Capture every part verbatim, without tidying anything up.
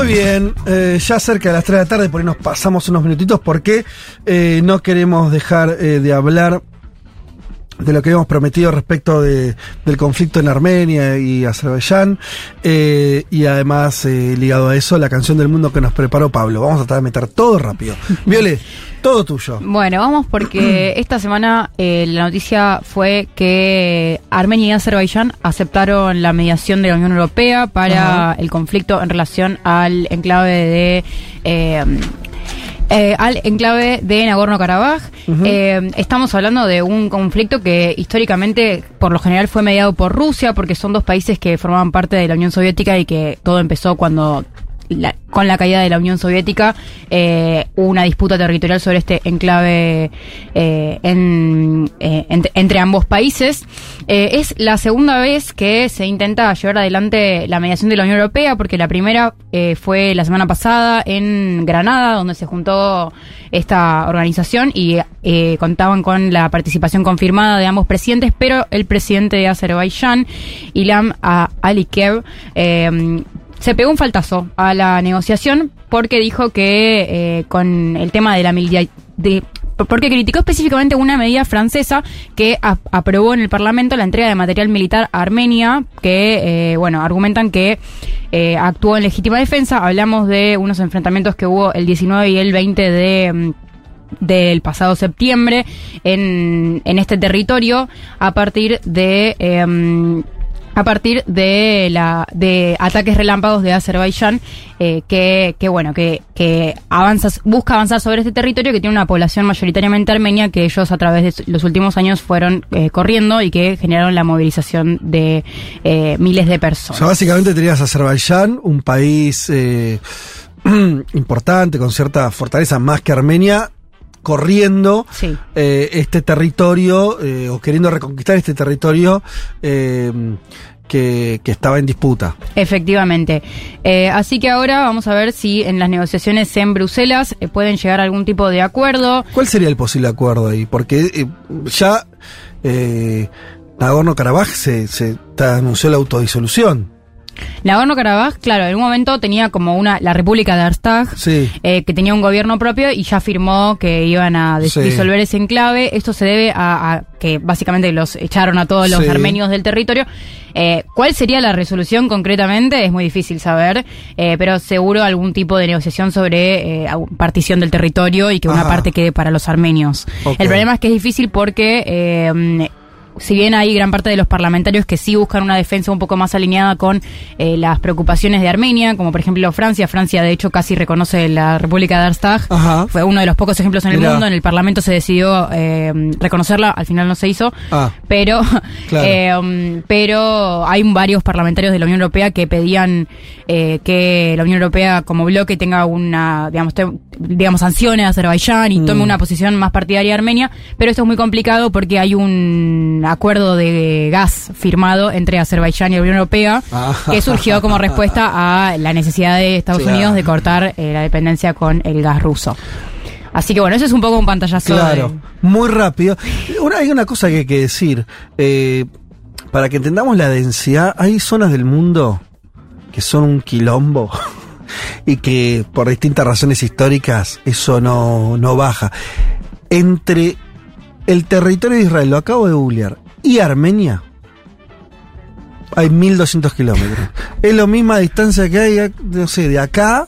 Muy bien, eh, ya cerca de las tres de la tarde, por ahí nos pasamos unos minutitos porque eh, no queremos dejar eh, de hablar de lo que habíamos prometido respecto de, del conflicto en Armenia y Azerbaiyán, eh, y además eh, ligado a eso, la canción del mundo que nos preparó Pablo. Vamos a tratar de meter todo rápido. Violet, todo tuyo. Bueno, vamos porque esta semana eh, la noticia fue que Armenia y Azerbaiyán aceptaron la mediación de la Unión Europea para uh-huh. el conflicto en relación al enclave de... Eh, Eh, al enclave de Nagorno-Karabaj. Uh-huh. eh, estamos hablando de un conflicto que históricamente por lo general fue mediado por Rusia, porque son dos países que formaban parte de la Unión Soviética y que todo empezó cuando la, con la caída de la Unión Soviética eh, una disputa territorial sobre este enclave eh, en, eh, entre, entre ambos países. Eh, es la segunda vez que se intenta llevar adelante la mediación de la Unión Europea, porque la primera eh, fue la semana pasada en Granada, donde se juntó esta organización y eh, contaban con la participación confirmada de ambos presidentes, pero el presidente de Azerbaiyán, Ilham Aliyev, eh, se pegó un faltazo a la negociación porque dijo que eh, con el tema de la militar... porque criticó específicamente una medida francesa que a, aprobó en el Parlamento la entrega de material militar a Armenia, que, eh, bueno, argumentan que eh, actuó en legítima defensa. Hablamos de unos enfrentamientos que hubo el diecinueve y el veinte de... del pasado septiembre en, en este territorio a partir de... Eh, a partir de la de ataques relámpagos de Azerbaiyán eh, que que bueno que que avanza, busca avanzar sobre este territorio que tiene una población mayoritariamente armenia, que ellos a través de los últimos años fueron eh, corriendo y que generaron la movilización de eh, miles de personas. O sea, básicamente tenías Azerbaiyán, un país eh, importante con cierta fortaleza más que Armenia, corriendo sí. eh, este territorio eh, o queriendo reconquistar este territorio eh, que, que estaba en disputa. Efectivamente. Eh, así que ahora vamos a ver si en las negociaciones en Bruselas eh, pueden llegar a algún tipo de acuerdo. ¿Cuál sería el posible acuerdo ahí? Porque eh, ya eh, Nagorno-Karabaj se, se anunció la autodisolución. Nagorno-Karabaj, claro, en un momento tenía como una la República de Artsaj, sí. eh, que tenía un gobierno propio y ya firmó que iban a dis- sí. disolver ese enclave. Esto se debe a, a que básicamente los echaron a todos los sí. armenios del territorio. Eh, ¿Cuál sería la resolución concretamente? Es muy difícil saber, eh, pero seguro algún tipo de negociación sobre eh, partición del territorio y que una ah. parte quede para los armenios. Okay. El problema es que es difícil porque... Eh, si bien hay gran parte de los parlamentarios que sí buscan una defensa un poco más alineada con eh, las preocupaciones de Armenia, como por ejemplo Francia, Francia de hecho casi reconoce la República de Artsaj, Ajá. fue uno de los pocos ejemplos en el Mira. mundo, en el Parlamento se decidió eh, reconocerla, al final no se hizo, ah, pero, claro. eh, pero hay varios parlamentarios de la Unión Europea que pedían eh, que la Unión Europea como bloque tenga una, digamos, te, digamos sanciones a Azerbaiyán y tome mm. una posición más partidaria a Armenia, pero esto es muy complicado porque hay un... acuerdo de gas firmado entre Azerbaiyán y la Unión Europea que surgió como respuesta a la necesidad de Estados claro. Unidos de cortar eh, la dependencia con el gas ruso. Así que bueno, eso es un poco un pantallazo. Claro, de... muy rápido. Una, hay una cosa que hay que decir. Eh, para que entendamos la densidad, hay zonas del mundo que son un quilombo y que por distintas razones históricas eso no, no baja. Entre... el territorio de Israel, lo acabo de googlear, y Armenia, hay mil doscientos kilómetros. Es la misma distancia que hay, no sé, de acá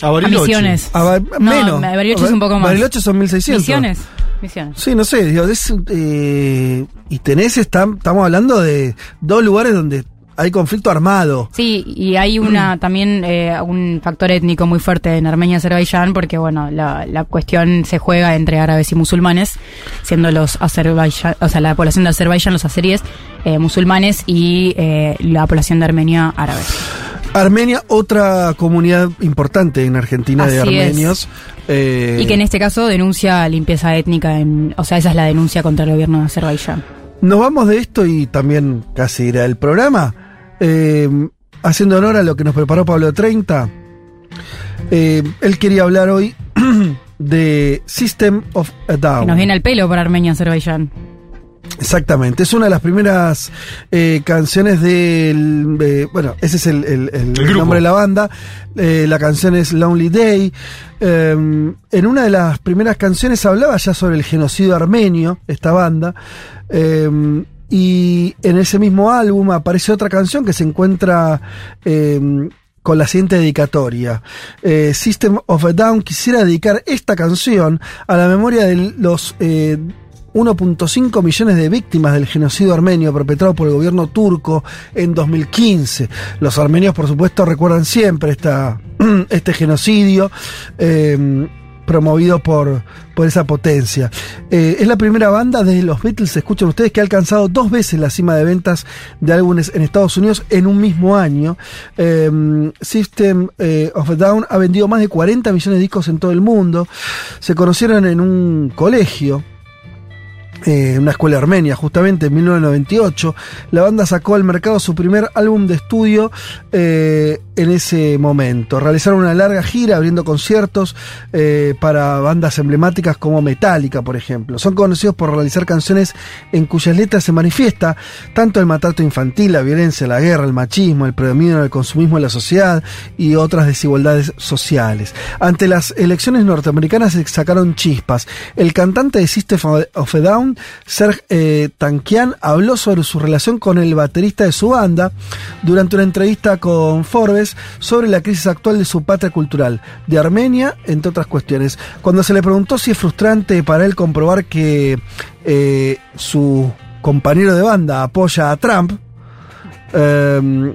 a Bariloche. A Misiones. A ba- no, menos. Bariloche es un poco más. Bariloche son mil seiscientos. Misiones. Misiones. Sí, no sé. Digo, es, eh, y tenés, está, estamos hablando de dos lugares donde hay conflicto armado. Sí, y hay una también eh, un factor étnico muy fuerte en Armenia y Azerbaiyán, porque bueno, la, la cuestión se juega entre árabes y musulmanes, siendo los Azerbaiyán, o sea, la población de Azerbaiyán, los azeríes, eh, musulmanes, y eh, la población de Armenia, árabes. Armenia, otra comunidad importante en Argentina. Así de armenios. Eh, y que en este caso denuncia limpieza étnica, en, o sea, esa es la denuncia contra el gobierno de Azerbaiyán. Nos vamos de esto y también casi irá el programa. Eh, haciendo honor a lo que nos preparó Pablo treinta, eh, él quería hablar hoy de System of a Down. Que nos viene al pelo para Armenia y Azerbaiyán. Exactamente, es una de las primeras eh, canciones del... Eh, bueno, ese es el, el, el, el nombre de la banda. Eh, la canción es Lonely Day. Eh, en una de las primeras canciones hablaba ya sobre el genocidio armenio, esta banda. Eh, y en ese mismo álbum aparece otra canción que se encuentra... Eh, con la siguiente dedicatoria. Eh, System of a Down quisiera dedicar esta canción a la memoria de los eh, uno punto cinco millones de víctimas del genocidio armenio perpetrado por el gobierno turco en dos mil quince. Los armenios, por supuesto, recuerdan siempre esta, este genocidio eh, promovido por, por esa potencia. Eh, es la primera banda desde los Beatles, escuchen ustedes, que ha alcanzado dos veces la cima de ventas de álbumes en Estados Unidos en un mismo año. Eh, System eh, of a Down ha vendido más de cuarenta millones de discos en todo el mundo. Se conocieron en un colegio, eh, una escuela armenia, justamente, en mil novecientos noventa y ocho. La banda sacó al mercado su primer álbum de estudio eh, en ese momento. Realizaron una larga gira abriendo conciertos eh, para bandas emblemáticas como Metallica, por ejemplo. Son conocidos por realizar canciones en cuyas letras se manifiesta tanto el maltrato infantil, la violencia, la guerra, el machismo, el predominio del consumismo en la sociedad y otras desigualdades sociales. Ante las elecciones norteamericanas se sacaron chispas. El cantante de System of a Down, Serj eh, Tankian, habló sobre su relación con el baterista de su banda durante una entrevista con Forbes sobre la crisis actual de su patria cultural, de Armenia, entre otras cuestiones. Cuando se le preguntó si es frustrante para él comprobar que eh, su compañero de banda apoya a Trump, eh,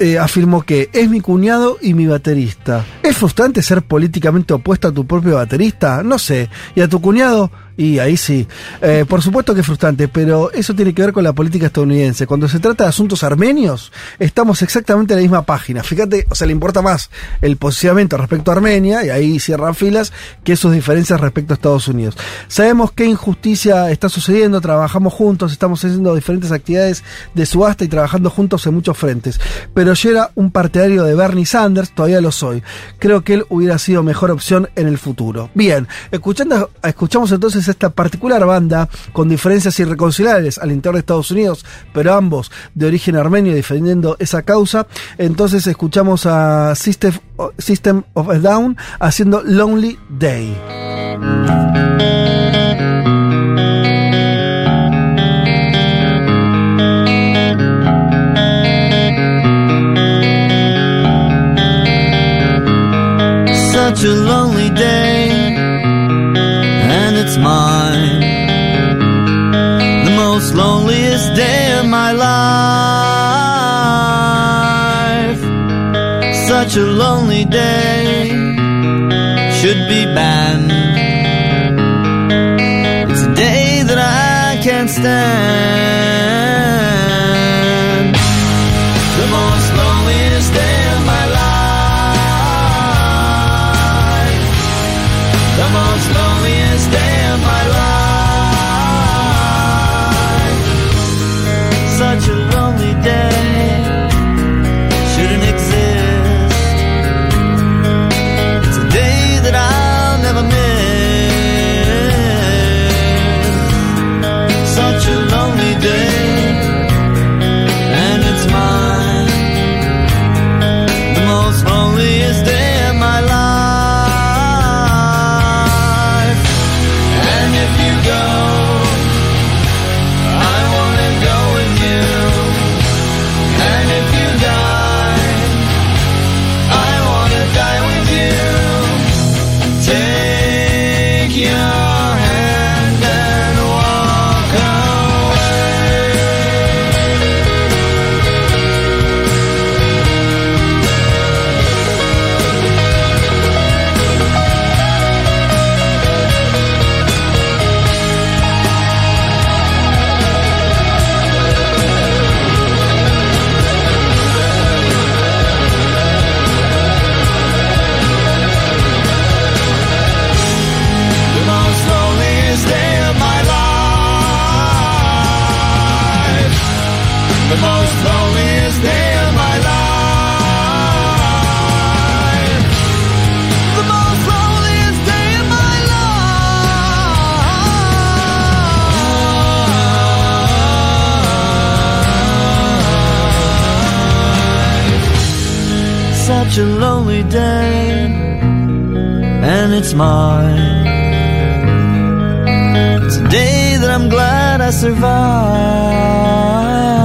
eh, afirmó que es mi cuñado y mi baterista. ¿Es frustrante ser políticamente opuesto a tu propio baterista? No sé. ¿Y a tu cuñado? Y ahí sí. Eh, por supuesto que es frustrante, pero eso tiene que ver con la política estadounidense. Cuando se trata de asuntos armenios, estamos exactamente en la misma página. Fíjate, o sea, le importa más el posicionamiento respecto a Armenia, y ahí cierran filas, que sus diferencias respecto a Estados Unidos. Sabemos qué injusticia está sucediendo, trabajamos juntos, estamos haciendo diferentes actividades de subasta y trabajando juntos en muchos frentes. Pero yo era un partidario de Bernie Sanders, todavía lo soy. Creo que él hubiera sido mejor opción en el futuro. Bien, escuchando, escuchamos entonces esta particular banda con diferencias irreconciliables al interior de Estados Unidos, pero ambos de origen armenio defendiendo esa causa. Entonces escuchamos a System, System of a Down haciendo Lonely Day. Such a lonely day, mine, the most loneliest day of my life. Such a lonely day should be banned. It's a day that I can't stand. The most loneliest day of my life. The most loneliest day. Such a lonely day shouldn't exist. It's a day that I'll never miss. Such a lonely day, and it's mine. The most loneliest day of my life. And if you go, oh, such a lonely day, and it's mine. It's a day that I'm glad I survived.